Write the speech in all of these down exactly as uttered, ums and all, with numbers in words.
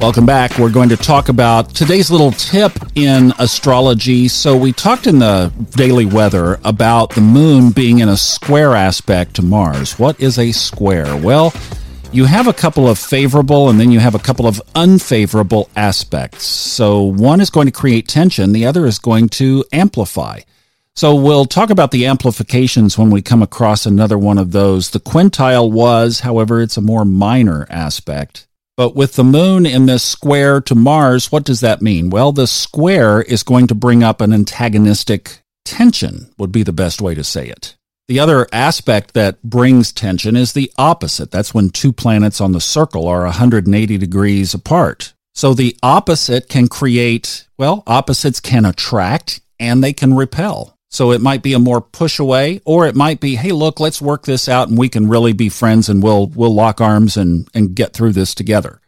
Welcome back. We're going to talk about today's little tip in astrology. So we talked in the daily weather about the moon being in a square aspect to Mars. What is a square? Well, you have a couple of favorable and then you have a couple of unfavorable aspects. So one is going to create tension. The other is going to amplify. So we'll talk about the amplifications when we come across another one of those. The quintile was, however, it's a more minor aspect. But with the moon in this square to Mars, what does that mean? Well, the square is going to bring up an antagonistic tension, would be the best way to say it. The other aspect that brings tension is the opposite. That's when two planets on the circle are one hundred eighty degrees apart. So the opposite can create, well, opposites can attract and they can repel. So it might be a more push away, or it might be, hey, look, let's work this out and we can really be friends and we'll we'll lock arms and, and get through this together.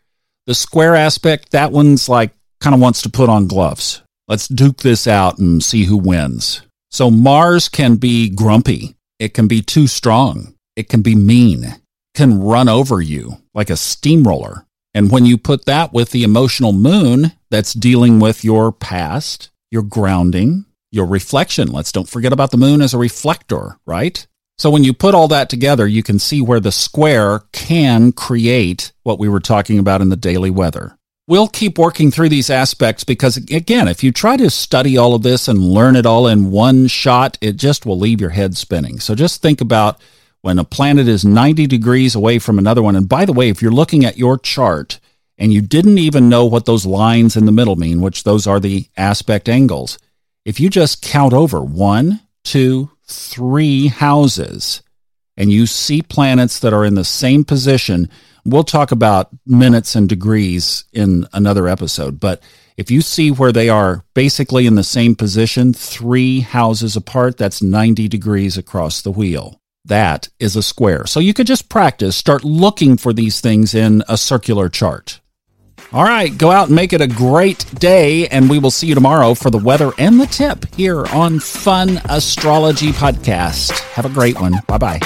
The square aspect, that one's like kind of wants to put on gloves. Let's duke this out and see who wins. So Mars can be grumpy. It can be too strong. It can be mean. It can run over you like a steamroller. And when you put that with the emotional moon that's dealing with your past, your grounding, your reflection. Let's don't forget about the moon as a reflector, right? So when you put all that together, you can see where the square can create what we were talking about in the daily weather. We'll keep working through these aspects because, again, if you try to study all of this and learn it all in one shot, it just will leave your head spinning. So just think about when a planet is ninety degrees away from another one. And by the way, if you're looking at your chart and you didn't even know what those lines in the middle mean, which those are the aspect angles, if you just count over one, two, three houses, and you see planets that are in the same position, we'll talk about minutes and degrees in another episode. But if you see where they are basically in the same position, three houses apart, that's ninety degrees across the wheel. That is a square. So you could just practice, start looking for these things in a circular chart. All right, go out and make it a great day, and we will see you tomorrow for the weather and the tip here on Fun Astrology Podcast. Have a great one. Bye-bye.